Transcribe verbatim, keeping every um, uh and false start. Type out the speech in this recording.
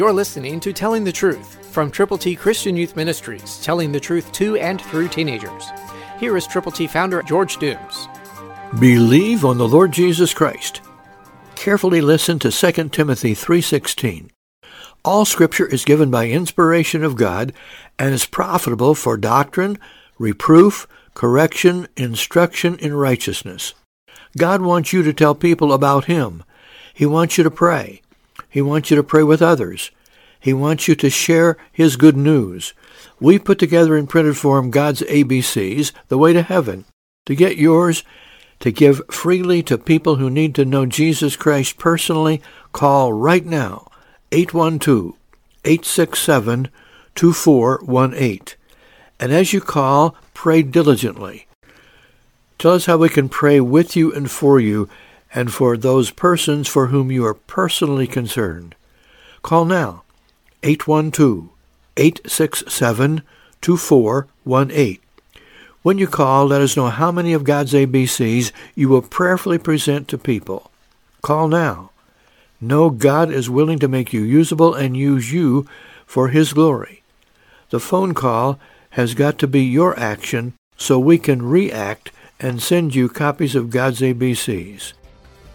You're listening to Telling the Truth from Triple T Christian Youth Ministries, telling the truth to and through teenagers. Here is Triple T founder George Dooms. Believe on the Lord Jesus Christ. Carefully listen to Second Timothy three sixteen. All Scripture is given by inspiration of God and is profitable for doctrine, reproof, correction, instruction in righteousness. God wants you to tell people about Him. He wants you to pray. He wants you to pray with others. He wants you to share His good news. We put together in printed form God's A B Cs, the way to heaven. To get yours, to give freely to people who need to know Jesus Christ personally, call right now, eight one two, eight six seven, two four one eight. And as you call, pray diligently. Tell us how we can pray with you and for you, and for those persons for whom you are personally concerned. Call now, eight one two, eight six seven, two four one eight. When you call, let us know how many of God's A B Cs you will prayerfully present to people. Call now. Know God is willing to make you usable and use you for His glory. The phone call has got to be your action so we can react and send you copies of God's A B Cs.